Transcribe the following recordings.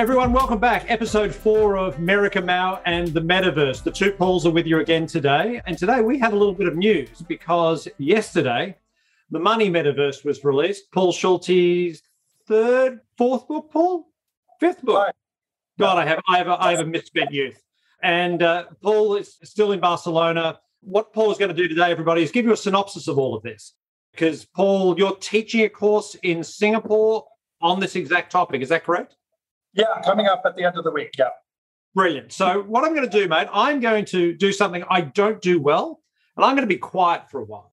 Everyone, welcome back. Episode 4 of Merica Mao and the Metaverse. The two Pauls are with you again today. And today we have a little bit of news because yesterday the Money Metaverse was released. Paul Schulte's fourth book, Paul? Fifth book. Right. God, I have a misspent youth. And Paul is still in Barcelona. What Paul is going to do today, everybody, is give you a synopsis of all of this. Because, Paul, you're teaching a course in Singapore on this exact topic. Is that correct? Yeah, coming up at the end of the week, yeah. Brilliant. So what I'm going to do, mate, I'm going to do something I don't do well, and I'm going to be quiet for a while.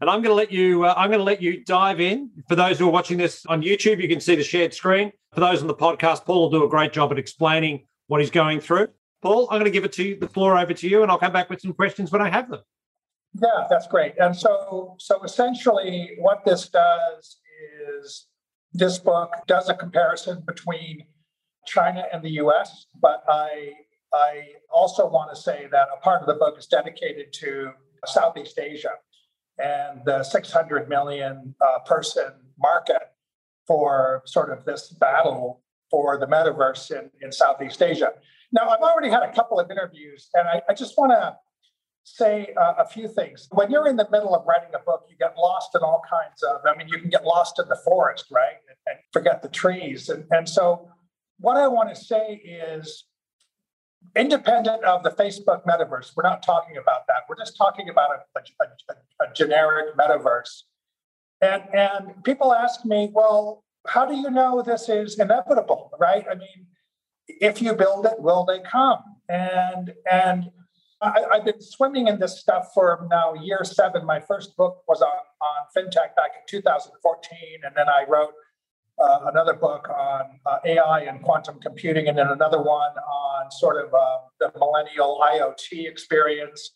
And I'm going to let you dive in. For those who are watching this on YouTube, you can see the shared screen. For those on the podcast, Paul will do a great job at explaining what he's going through. Paul, I'm going to give it to you, the floor over to you, and I'll come back with some questions when I have them. Yeah, that's great. And so essentially what this does is this book does a comparison between China and the US, but I also want to say that a part of the book is dedicated to Southeast Asia and the 600 million person market for sort of this battle for the metaverse in Southeast Asia. Now, I've already had a couple of interviews, and I just want to say a few things. When you're in the middle of writing a book, you get lost in all kinds of, you can get lost in the forest, right? And forget the trees. And so what I want to say is, independent of the Facebook metaverse, we're not talking about that. We're just talking about a generic metaverse. And people ask me, well, how do you know this is inevitable, right? I mean, if you build it, will they come? And I've been swimming in this stuff for now year 7. My first book was on FinTech back in 2014. And then I wrote another book on AI and quantum computing, and then another one on sort of the millennial IoT experience.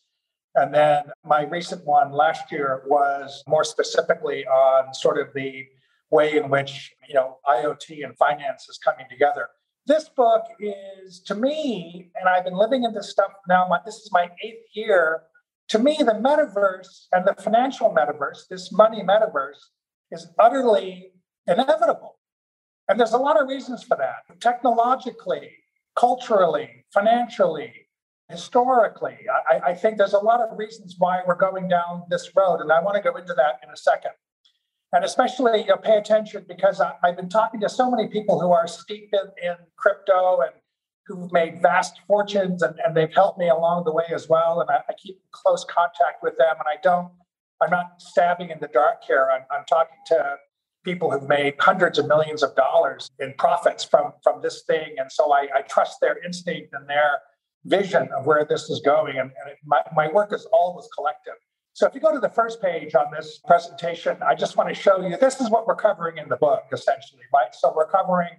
And then my recent one last year was more specifically on sort of the way in which, IoT and finance is coming together. This book is, to me, and I've been living in this stuff now, this is my 8th year. To me, the metaverse and the financial metaverse, this money metaverse, is utterly inevitable. And there's a lot of reasons for that. Technologically, culturally, financially, historically, I think there's a lot of reasons why we're going down this road. And I want to go into that in a second. And especially, pay attention, because I've been talking to so many people who are steeped in crypto and who've made vast fortunes, and they've helped me along the way as well. And I keep close contact with them. And I'm not stabbing in the dark here. I'm talking to people who've made hundreds of millions of dollars in profits from this thing. And so I trust their instinct and their vision of where this is going. And my work is always collective. So if you go to the first page on this presentation, I just want to show you, this is what we're covering in the book, essentially, right? So we're covering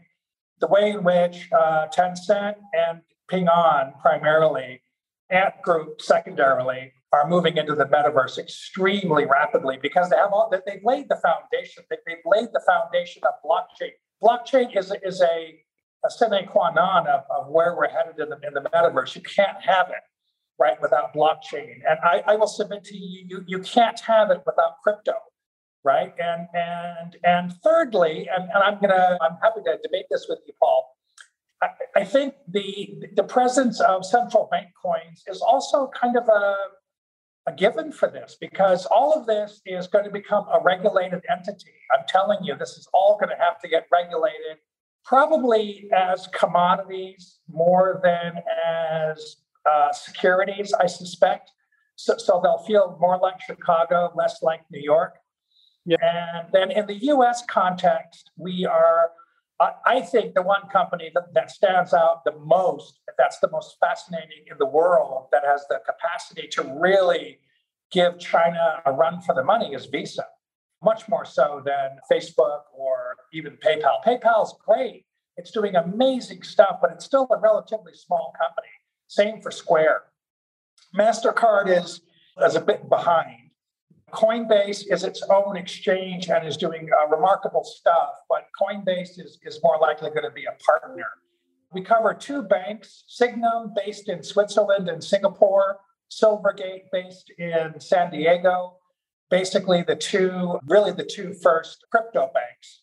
the way in which Tencent and Ping An primarily, Ant Group secondarily, are moving into the metaverse extremely rapidly because they've laid the foundation. They've laid the foundation of blockchain. Blockchain is a sine qua non of where we're headed in the metaverse. You can't have it, right, without blockchain. And I will submit to you, you can't have it without crypto, right? And thirdly, and I'm happy to debate this with you, Paul, I think the presence of central bank coins is also kind of a given for this, because all of this is going to become a regulated entity. I'm telling you, this is all going to have to get regulated, probably as commodities more than as securities, I suspect. So they'll feel more like Chicago, less like New York. Yeah. And then in the U.S. context, we are, I think, the one company that stands out the most, that's the most fascinating in the world, that has the capacity to really give China a run for the money, is Visa, much more so than Facebook or even PayPal. PayPal's great. It's doing amazing stuff, but it's still a relatively small company. Same for Square. MasterCard is a bit behind. Coinbase is its own exchange and is doing remarkable stuff, but Coinbase is more likely going to be a partner. We cover 2 banks, Signum, based in Switzerland and Singapore, Silvergate, based in San Diego, basically the two first crypto banks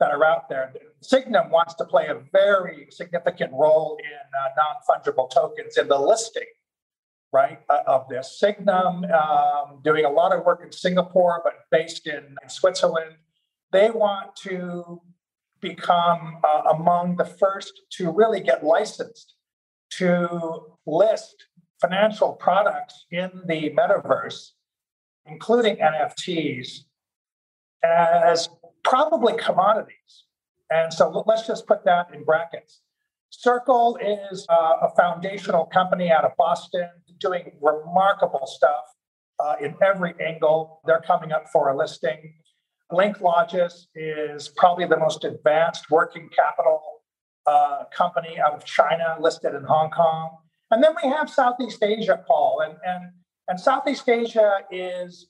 that are out there. Signum wants to play a very significant role in non-fungible tokens in the listing, right, of this. Signum doing a lot of work in Singapore, but based in Switzerland. They want to become among the first to really get licensed to list financial products in the metaverse, including NFTs, as probably commodities. And so let's just put that in brackets. Circle is a foundational company out of Boston doing remarkable stuff in every angle. They're coming up for a listing. Linklogis is probably the most advanced working capital company out of China, listed in Hong Kong. And then we have Southeast Asia, Paul. And Southeast Asia is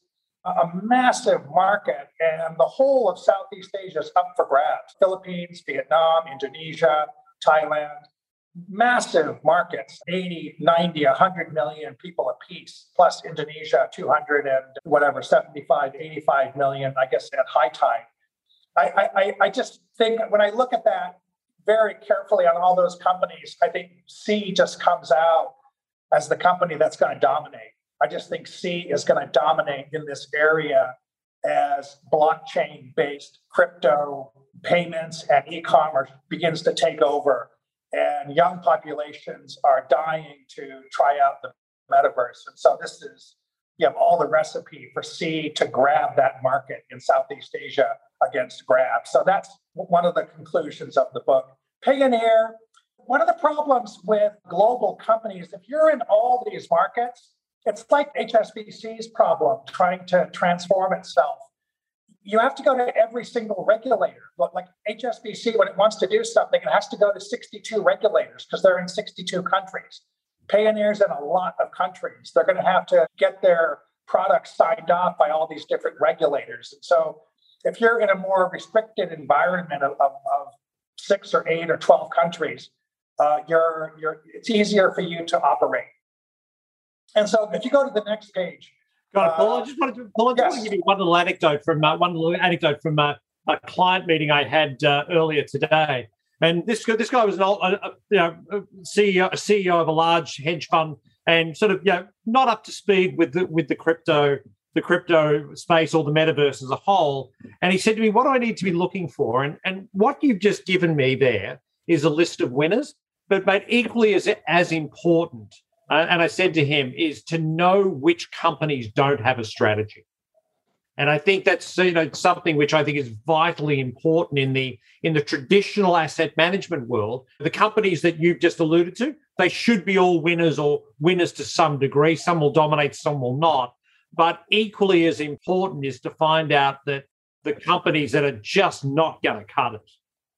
a massive market, and the whole of Southeast Asia is up for grabs. Philippines, Vietnam, Indonesia, Thailand, massive markets, 80, 90, 100 million people apiece, plus Indonesia, 200 and whatever, 75, 85 million, I guess, at high tide. I just think when I look at that very carefully on all those companies, I think C just comes out as the company that's going to dominate. I just think C is going to dominate in this area as blockchain-based crypto payments and e-commerce begins to take over. And young populations are dying to try out the metaverse. And so this is, you have all the recipe for C to grab that market in Southeast Asia against Grab. So that's one of the conclusions of the book. Payoneer, one of the problems with global companies, if you're in all these markets, it's like HSBC's problem trying to transform itself. You have to go to every single regulator. Like HSBC, when it wants to do something, it has to go to 62 regulators because they're in 62 countries. Payoneer's in a lot of countries. They're going to have to get their products signed off by all these different regulators. And so if you're in a more restricted environment of 6 or 8 or 12 countries, it's easier for you to operate. And so if you go to the next page, got it, Paul. I just wanted to, Paul, I just want to give you one little anecdote from a client meeting I had earlier today. And this guy was an old, CEO of a large hedge fund, and sort of not up to speed with the crypto space or the metaverse as a whole. And he said to me, "What do I need to be looking for?" And what you've just given me there is a list of winners, but equally as important. And I said to him, is to know which companies don't have a strategy. And I think that's something which I think is vitally important in the traditional asset management world. The companies that you've just alluded to, they should be all winners or winners to some degree. Some will dominate, some will not. But equally as important is to find out that the companies that are just not going to cut it,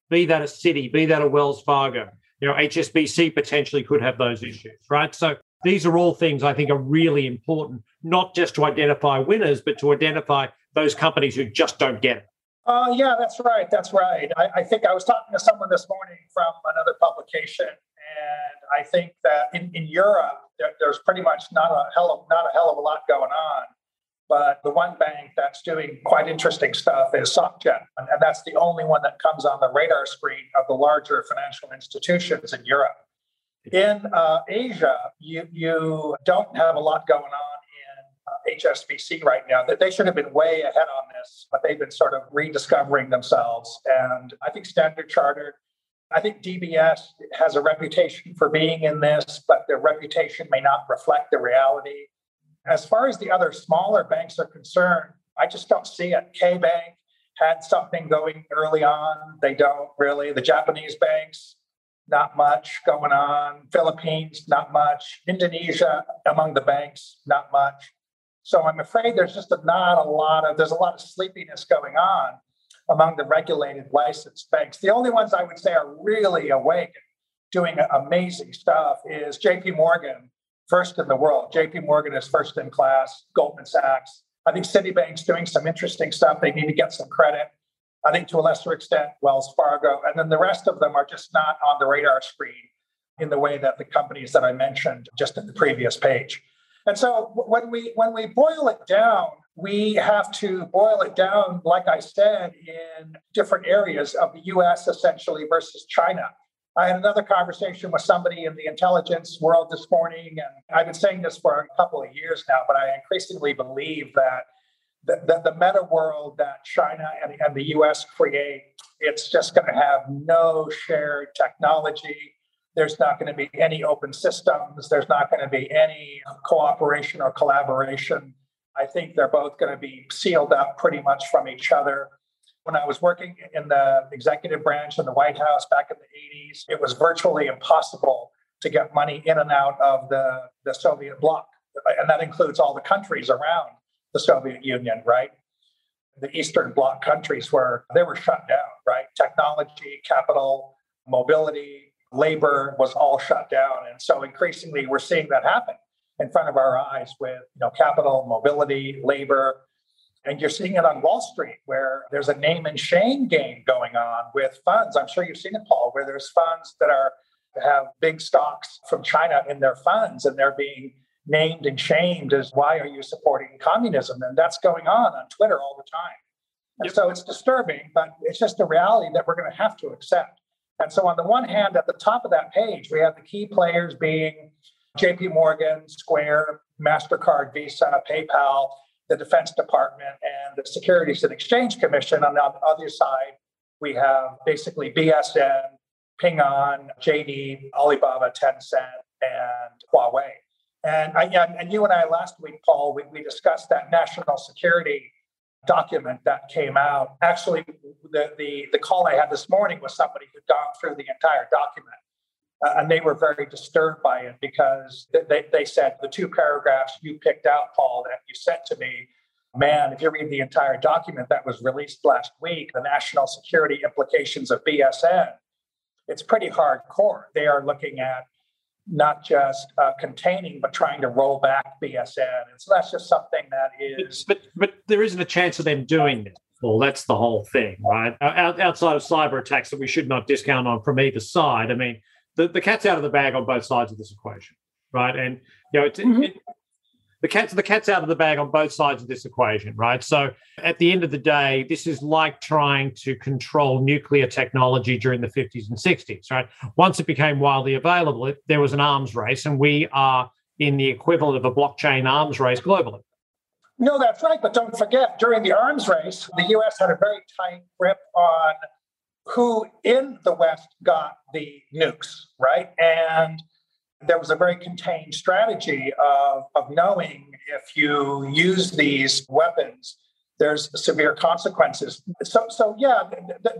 be that a Citi, be that a Wells Fargo, HSBC potentially could have those issues, right? So these are all things I think are really important, not just to identify winners, but to identify those companies who just don't get it. Yeah, that's right. That's right. I think I was talking to someone this morning from another publication, and I think that in Europe, there's pretty much not a hell of a lot going on. But the one bank that's doing quite interesting stuff is SocGen, and that's the only one that comes on the radar screen of the larger financial institutions in Europe. In Asia, you don't have a lot going on in HSBC right now. That they should have been way ahead on this, but they've been sort of rediscovering themselves. And I think Standard Chartered, I think DBS has a reputation for being in this, but their reputation may not reflect the reality. As far as the other smaller banks are concerned, I just don't see it. K-Bank had something going early on. They don't really. The Japanese banks, not much going on. Philippines, not much. Indonesia, among the banks, not much. So I'm afraid there's just there's a lot of sleepiness going on among the regulated licensed banks. The only ones I would say are really awake and doing amazing stuff is J.P. Morgan. First in the world. J.P. Morgan is first in class. Goldman Sachs. I think Citibank's doing some interesting stuff. They need to get some credit. I think to a lesser extent, Wells Fargo. And then the rest of them are just not on the radar screen in the way that the companies that I mentioned just in the previous page. And so when we boil it down, We have to boil it down, like I said, in different areas of the U.S. essentially versus China. I had another conversation with somebody in the intelligence world this morning, and I've been saying this for a couple of years now, but I increasingly believe that the meta world that China and the U.S. create, it's just going to have no shared technology. There's not going to be any open systems. There's not going to be any cooperation or collaboration. I think they're both going to be sealed up pretty much from each other. When I was working in the executive branch in the White House back in the 80s, it was virtually impossible to get money in and out of the Soviet bloc. And that includes all the countries around the Soviet Union, right? The Eastern bloc countries they were shut down, right? Technology, capital, mobility, labor was all shut down. And so increasingly, we're seeing that happen in front of our eyes with capital, mobility, labor. And you're seeing it on Wall Street, where there's a name and shame game going on with funds. I'm sure you've seen it, Paul, where there's funds that have big stocks from China in their funds, and they're being named and shamed as, why are you supporting communism? And that's going on Twitter all the time. And so it's disturbing, but it's just a reality that we're going to have to accept. And so on the one hand, at the top of that page, we have the key players being J.P. Morgan, Square, MasterCard, Visa, PayPal, the Defense Department, and the Securities and Exchange Commission. On the other side, we have basically BSN, Ping An, JD, Alibaba, Tencent, and Huawei. And you and I last week, Paul, we discussed that national security document that came out. Actually, the call I had this morning was somebody who'd gone through the entire document. And they were very disturbed by it because they said the two paragraphs you picked out, Paul, that you sent to me, man, if you read the entire document that was released last week, the national security implications of BSN, it's pretty hardcore. They are looking at not just containing, but trying to roll back BSN. And so that's just something that is... But there isn't a chance of them doing this. Well, that's the whole thing, right? Outside of cyber attacks that we should not discount on from either side, I mean... The cat's out of the bag on both sides of this equation, right? And the cat's out of the bag on both sides of this equation, right? So at the end of the day, this is like trying to control nuclear technology during the 50s and 60s, right? Once it became widely available, there was an arms race, and we are in the equivalent of a blockchain arms race globally. No, that's right. But don't forget, during the arms race, the US had a very tight grip on who in the West got the nukes, right? And there was a very contained strategy of knowing if you use these weapons, there's severe consequences. So yeah,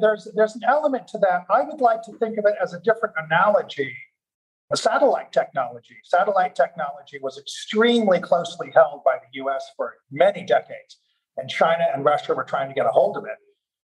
there's an element to that. I would like to think of it as a different analogy. Satellite technology. Satellite technology was extremely closely held by the US for many decades, and China and Russia were trying to get a hold of it.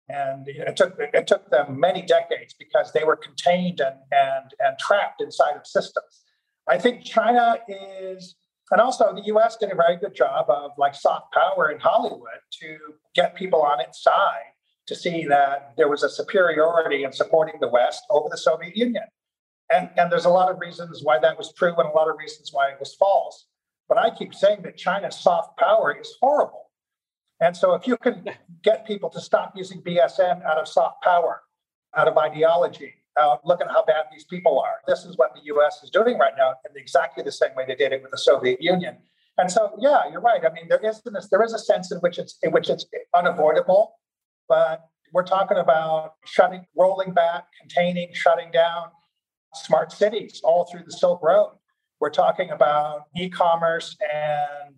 And it took them many decades because they were contained and trapped inside of systems. I think China is, and also the U.S. did a very good job of like soft power in Hollywood to get people on its side to see that there was a superiority in supporting the West over the Soviet Union. And there's a lot of reasons why that was true and a lot of reasons why it was false. But I keep saying that China's soft power is horrible. And so if you can get people to stop using BSN out of soft power, out of ideology, look at how bad these people are. This is what the U.S. is doing right now in exactly the same way they did it with the Soviet Union. And so, yeah, you're right. I mean, there is a sense in which it's unavoidable, but we're talking about rolling back, containing, shutting down smart cities all through the Silk Road. We're talking about e-commerce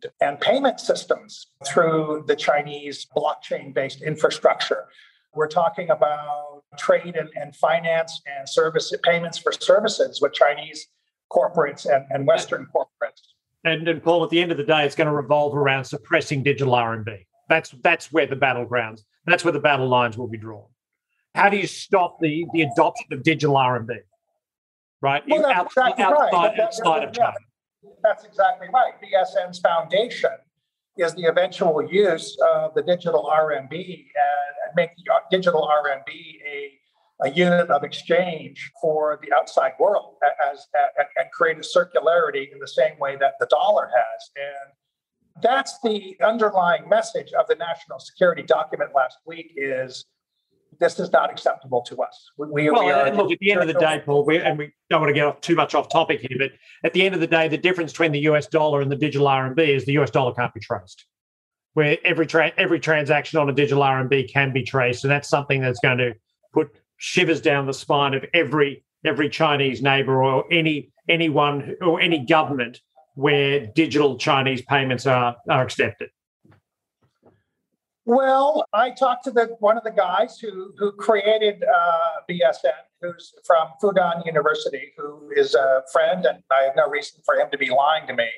and payment systems through the Chinese blockchain-based infrastructure. We're talking about trade and finance and service payments for services with Chinese corporates and Western corporates. And Paul, at the end of the day, it's going to revolve around suppressing digital R&D. That's where the battlegrounds, that's where the battle lines will be drawn. How do you stop the adoption of digital R&D? Right? Well, that's exactly right. BSN's foundation is the eventual use of the digital RMB and make the digital RMB a unit of exchange for the outside world and create a circularity in the same way that the dollar has. And that's the underlying message of the national security document last week is this is not acceptable to us. Look, at the end of the day, Paul, we don't want to get too much off topic here, but at the end of the day, the difference between the US dollar and the digital RMB is the US dollar can't be traced, where every transaction on a digital RMB can be traced, and that's something that's going to put shivers down the spine of every Chinese neighbour or anyone or any government where digital Chinese payments are accepted. Well, I talked to one of the guys who created BSN, who's from Fudan University, who is a friend, and I have no reason for him to be lying to me.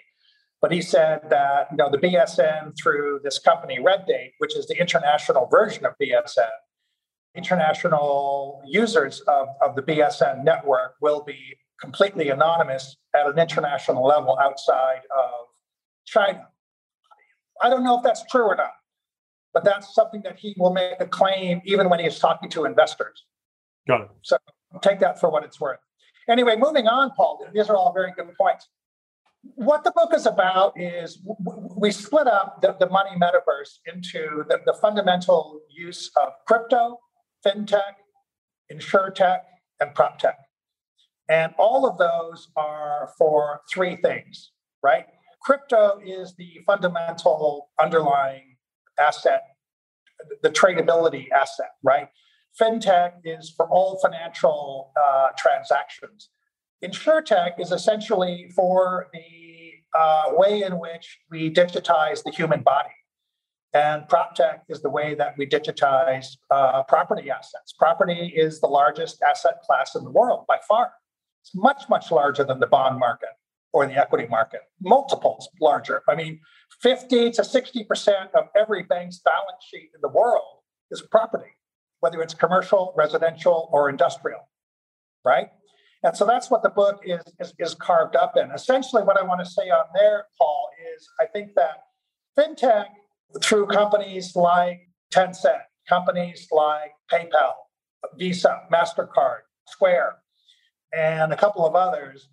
But he said that the BSN through this company Red Date, which is the international version of BSN, international users of the BSN network will be completely anonymous at an international level outside of China. I don't know if that's true or not, but that's something that he will make a claim even when he's talking to investors. Got it. So take that for what it's worth. Anyway, moving on, Paul, these are all very good points. What the book is about is we split up the money metaverse into the fundamental use of crypto, FinTech, InsurTech, and PropTech. And all of those are for three things, right? Crypto is the fundamental underlying asset, the tradability asset, right? FinTech is for all financial transactions. InsurTech is essentially for the way in which we digitize the human body. And PropTech is the way that we digitize property assets. Property is the largest asset class in the world by far. It's much, much larger than the bond market or the equity market, multiples larger. I mean, 50 to 60% of every bank's balance sheet in the world is property, whether it's commercial, residential, or industrial, right? And so that's what the book is carved up in. Essentially, what I want to say on there, Paul, is I think that FinTech, through companies like Tencent, companies like PayPal, Visa, MasterCard, Square, and a couple of others,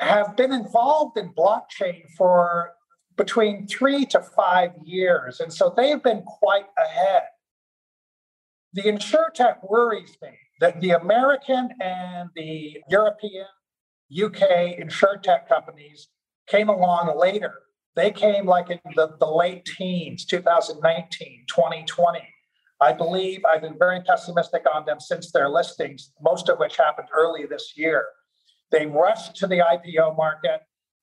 have been involved in blockchain for between 3 to 5 years. And so they've been quite ahead. The InsurTech worries me that the American and the European, UK InsurTech companies came along later. They came like in the late teens, 2019, 2020. I believe I've been very pessimistic on them since their listings, most of which happened early this year. They rushed to the IPO market.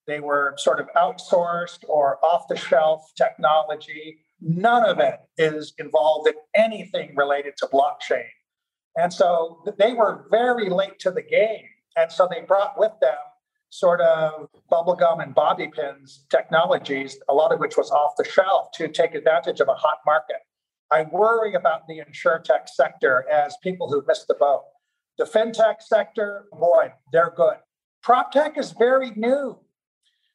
They were sort of outsourced or off-the-shelf technology. None of it is involved in anything related to blockchain. And so they were very late to the game. And so they brought with them sort of bubblegum and bobby pins technologies, a lot of which was off the shelf, to take advantage of a hot market. I worry about the InsurTech sector as people who missed the boat. The FinTech sector, boy, they're good. PropTech is very new.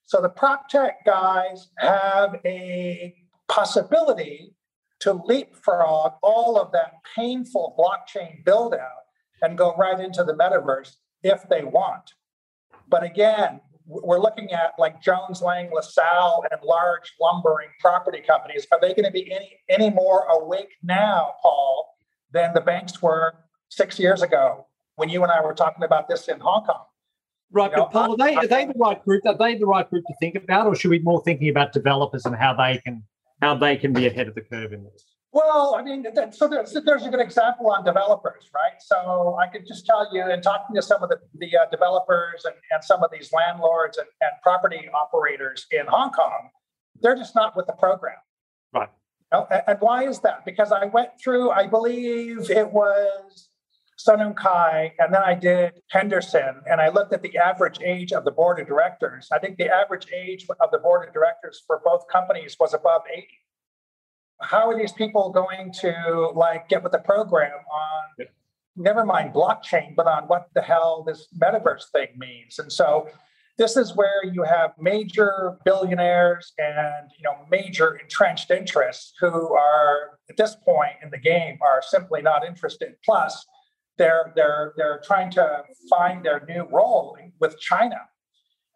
So the PropTech guys have a possibility to leapfrog all of that painful blockchain build out and go right into the metaverse if they want. But again, we're looking at like Jones Lang LaSalle and large lumbering property companies. Are they going to be any more awake now, Paul, than the banks were 6 years ago when you and I were talking about this in Hong Kong? Right, but Paul, are they the right group? Are they the right group to think about, or should we be more thinking about developers and how they can be ahead of the curve in this? Well, I mean, there's a good example on developers, right? So I could just tell you, in talking to some of the developers and some of these landlords and property operators in Hong Kong, they're just not with the program. Right. And why is that? Because I went through, I believe it was Sun Kai, and then I did Henderson, and I looked at the average age of the board of directors. I think the average age of the board of directors for both companies was above 80. How are these people going to get with the program on, never mind blockchain, but on what the hell this metaverse thing means? And so this is where you have major billionaires and major entrenched interests who are at this point in the game are simply not interested. Plus, they're trying to find their new role with China.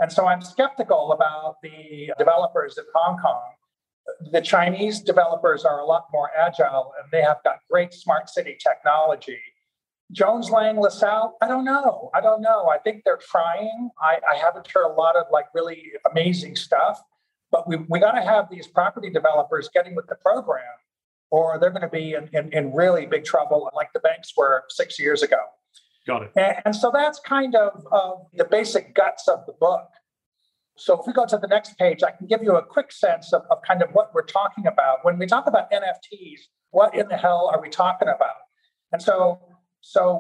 And so I'm skeptical about the developers in Hong Kong. The Chinese developers are a lot more agile, and they have got great smart city technology. Jones Lang LaSalle, I don't know. I think they're trying. I haven't heard a lot of like really amazing stuff, but we got to have these property developers getting with the program, or they're going to be in really big trouble, like the banks were 6 years ago. Got it. And so that's kind of the basic guts of the book. So if we go to the next page, I can give you a quick sense of kind of what we're talking about. When we talk about NFTs, what in the hell are we talking about? And so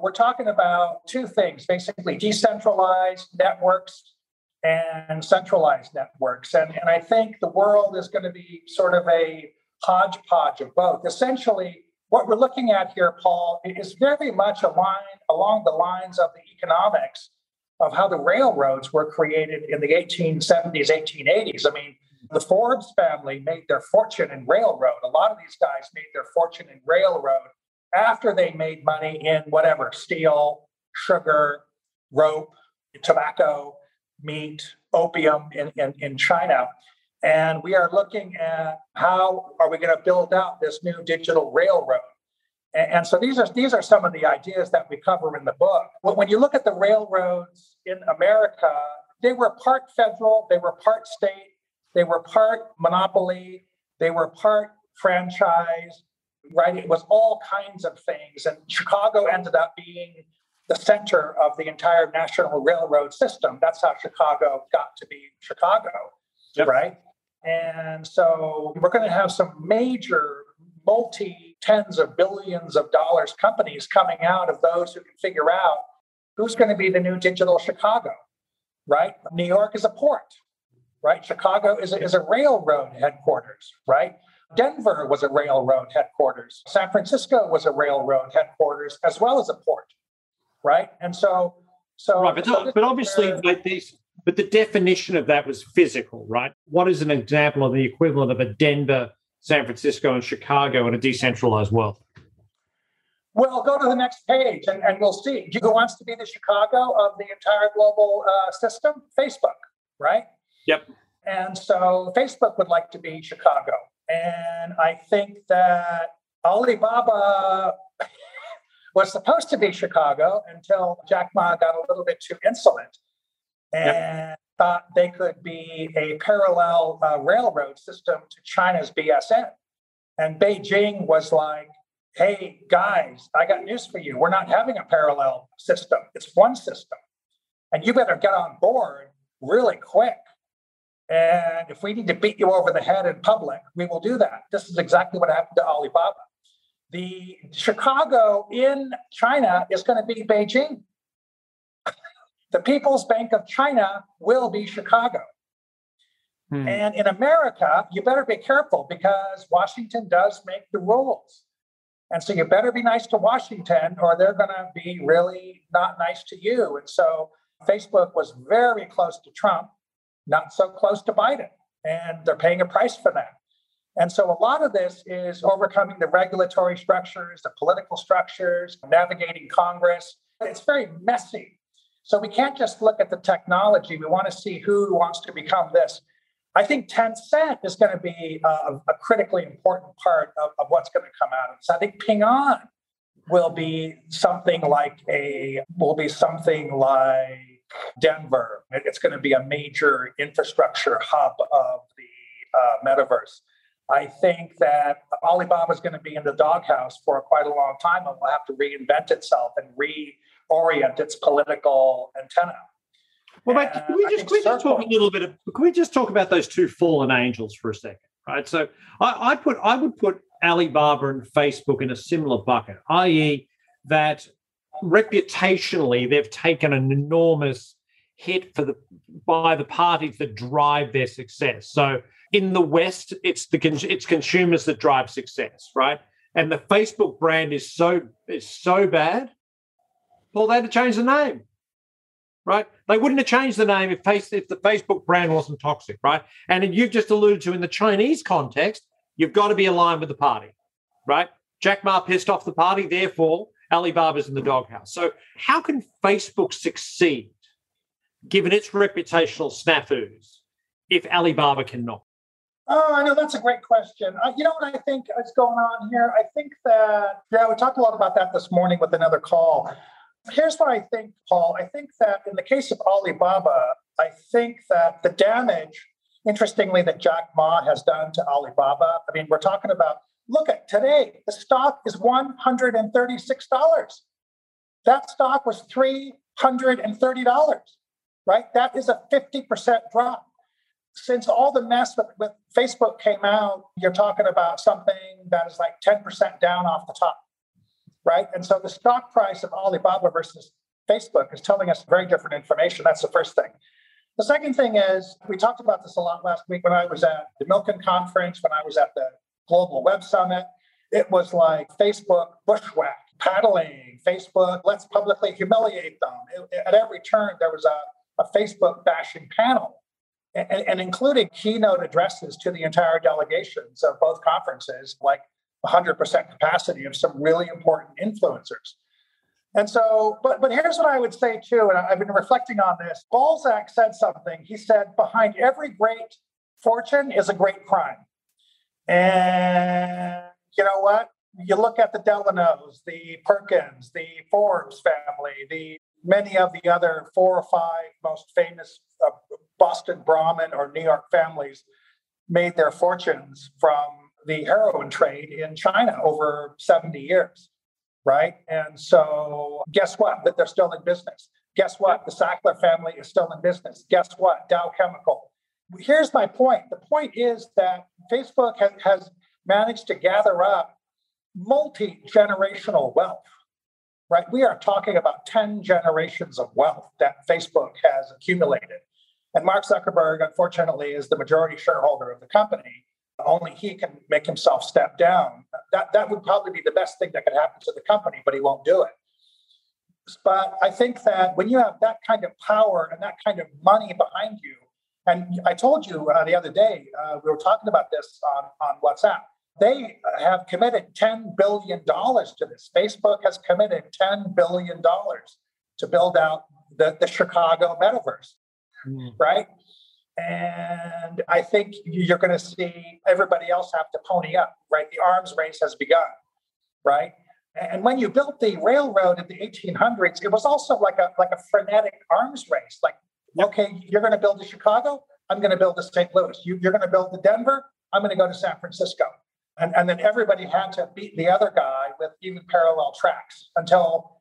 we're talking about two things, basically decentralized networks and centralized networks. And I think the world is going to be sort of a hodgepodge of both. Essentially, what we're looking at here, Paul, is very much along the lines of the economics of how the railroads were created in the 1870s, 1880s. I mean, the Forbes family made their fortune in railroad. A lot of these guys made their fortune in railroad after they made money in whatever, steel, sugar, rope, tobacco, meat, opium in China. And we are looking at how are we going to build out this new digital railroad. And so these are some of the ideas that we cover in the book. When you look at the railroads in America, they were part federal, they were part state, they were part monopoly, they were part franchise, right? It was all kinds of things. And Chicago ended up being the center of the entire national railroad system. That's how Chicago got to be Chicago, yep. Right? And so we're going to have some major multi-tens of billions of dollars companies coming out of those who can figure out who's going to be the new digital Chicago, right? New York is a port, right? Chicago is a railroad headquarters, right? Denver was a railroad headquarters. San Francisco was a railroad headquarters as well as a port, right? And so right, but obviously like these. But the definition of that was physical, right? What is an example of the equivalent of a Denver, San Francisco and Chicago in a decentralized world? Well, go to the next page and we'll see. Who wants to be the Chicago of the entire global system? Facebook, right? Yep. And so Facebook would like to be Chicago. And I think that Alibaba was supposed to be Chicago until Jack Ma got a little bit too insolent and yep. Thought they could be a parallel railroad system to China's BSN. And Beijing was like, hey, guys, I got news for you. We're not having a parallel system. It's one system. And you better get on board really quick. And if we need to beat you over the head in public, we will do that. This is exactly what happened to Alibaba. The Chicago in China is going to be Beijing. The People's Bank of China will be Chicago. Hmm. And in America, you better be careful because Washington does make the rules. And so you better be nice to Washington or they're going to be really not nice to you. And so Facebook was very close to Trump, not so close to Biden. And they're paying a price for that. And so a lot of this is overcoming the regulatory structures, the political structures, navigating Congress. It's very messy. So we can't just look at the technology. We want to see who wants to become this. I think Tencent is going to be a critically important part of what's going to come out of this. I think Ping An will be something like Denver. It's going to be a major infrastructure hub of the metaverse. I think that Alibaba is going to be in the doghouse for quite a long time and will have to reinvent itself and reorient its political antenna. Well, mate, can we just talk about those two fallen angels for a second, right? So I would put Alibaba and Facebook in a similar bucket, i.e. that reputationally they've taken an enormous hit by the parties that drive their success. So in the West, it's consumers that drive success, right? And the Facebook brand is so bad. Well, they had to change the name, right? They wouldn't have changed the name if the Facebook brand wasn't toxic, right? And you've just alluded to in the Chinese context, you've got to be aligned with the party, right? Jack Ma pissed off the party, therefore Alibaba's in the doghouse. So how can Facebook succeed given its reputational snafus, if Alibaba can knock? Oh, I know. That's a great question. You know what I think is going on here? I think that, yeah, we talked a lot about that this morning with another call. Here's what I think, Paul. I think that in the case of Alibaba, I think that the damage, interestingly, that Jack Ma has done to Alibaba, I mean, we're talking about, look at today, the stock is $136. That stock was $330, right? That is a 50% drop. Since all the mess with Facebook came out, you're talking about something that is like 10% down off the top, right? And so the stock price of Alibaba versus Facebook is telling us very different information. That's the first thing. The second thing is, we talked about this a lot last week when I was at the Milken conference, when I was at the Global Web Summit. It was like Facebook bushwhack, paddling Facebook, let's publicly humiliate them. At every turn, there was a Facebook bashing panel. And including keynote addresses to the entire delegations of both conferences, like 100% capacity of some really important influencers. And so, but here's what I would say too, and I've been reflecting on this. Balzac said something. He said, behind every great fortune is a great crime. And you know what? You look at the Delanos, the Perkins, the Forbes family, the many of the other 4 or 5 most famous Boston Brahmin or New York families made their fortunes from the heroin trade in China over 70 years, right? And so guess what? That they're still in business. Guess what? The Sackler family is still in business. Guess what? Dow Chemical. Here's my point. The point is that Facebook has managed to gather up multi-generational wealth, right? We are talking about 10 generations of wealth that Facebook has accumulated. And Mark Zuckerberg, unfortunately, is the majority shareholder of the company. Only he can make himself step down. That would probably be the best thing that could happen to the company, but he won't do it. But I think that when you have that kind of power and that kind of money behind you, and I told you the other day, we were talking about this on WhatsApp. They have committed $10 billion to this. Facebook has committed $10 billion to build out the Chicago metaverse. Right? And I think you're going to see everybody else have to pony up, right? The arms race has begun, right? And when you built the railroad in the 1800s, it was also like a frenetic arms race. Like, okay, you're going to build to Chicago, I'm going to build to St. Louis. You're going to build to Denver, I'm going to go to San Francisco. And then everybody had to beat the other guy with even parallel tracks until,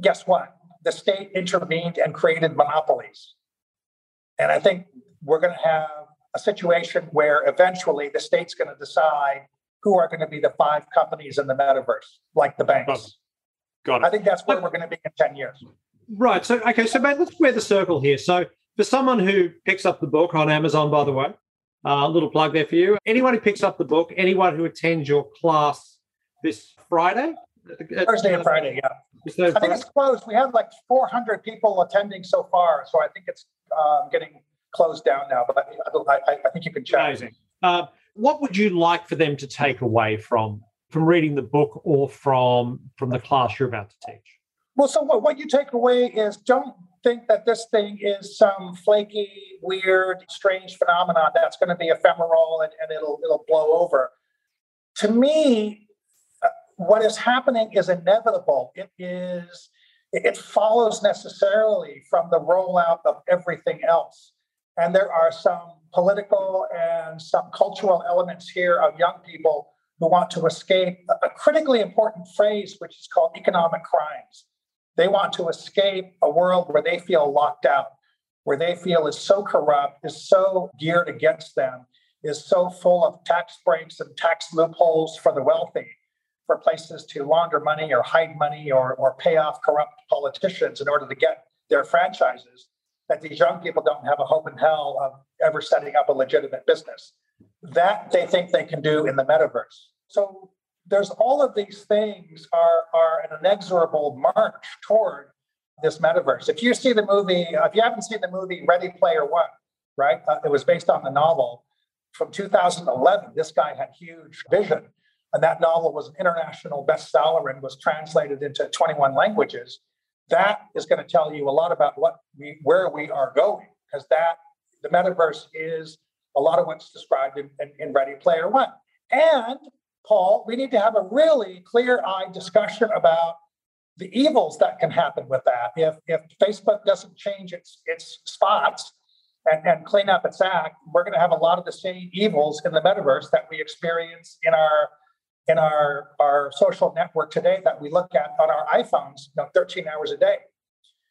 guess what? The state intervened and created monopolies. And I think we're going to have a situation where eventually the state's going to decide who are going to be the 5 companies in the metaverse, like the banks. Got it. I think that's where we're going to be in 10 years. Right. So, okay, so mate, let's wear the circle here. So for someone who picks up the book on Amazon, by the way, a little plug there for you. Anyone who picks up the book, anyone who attends your class this Friday? Thursday and Friday, yeah. I think it's closed. We have like 400 people attending so far, so I think it's getting closed down now, but I think you can check. What would you like for them to take away from reading the book or from the class you're about to teach? Well, so what you take away is don't think that this thing is some flaky, weird, strange phenomenon that's going to be ephemeral and it'll blow over. To me, what is happening is inevitable. It follows necessarily from the rollout of everything else. And there are some political and some cultural elements here of young people who want to escape a critically important phrase, which is called economic crimes. They want to escape a world where they feel locked out, where they feel is so corrupt, is so geared against them, is so full of tax breaks and tax loopholes for the wealthy, for places to launder money or hide money or pay off corrupt politicians in order to get their franchises, that these young people don't have a hope in hell of ever setting up a legitimate business. That they think they can do in the metaverse. So there's all of these things are an inexorable march toward this metaverse. If you see the movie, if you haven't seen the movie Ready Player One, right? It was based on the novel from 2011. This guy had huge vision. And that novel was an international bestseller and was translated into 21 languages. that is going to tell you a lot about what we, where we are going, because that the metaverse is a lot of what's described in Ready Player One. And Paul, we need to have a really clear-eyed discussion about the evils that can happen with that. If Facebook doesn't change its spots and clean up its act, we're going to have a lot of the same evils in the metaverse that we experience in our social network today that we look at on our iPhones, 13 hours a day.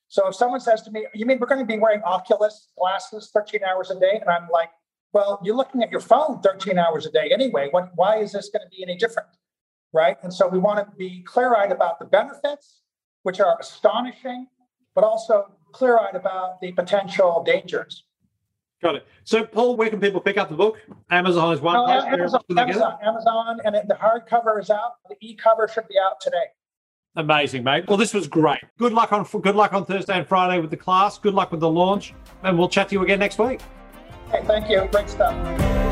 So if someone says to me, you mean we're going to be wearing Oculus glasses 13 hours a day? And I'm like, well, you're looking at your phone 13 hours a day anyway. Why is this going to be any different, right? And so we want to be clear-eyed about the benefits, which are astonishing, but also clear-eyed about the potential dangers. Got it. So, Paul, where can people pick up the book? Amazon is one place. Amazon, and the hardcover is out. The e-cover should be out today. Amazing, mate. Well, this was great. Good luck on Thursday and Friday with the class. Good luck with the launch, and we'll chat to you again next week. Hey, thank you. Great stuff.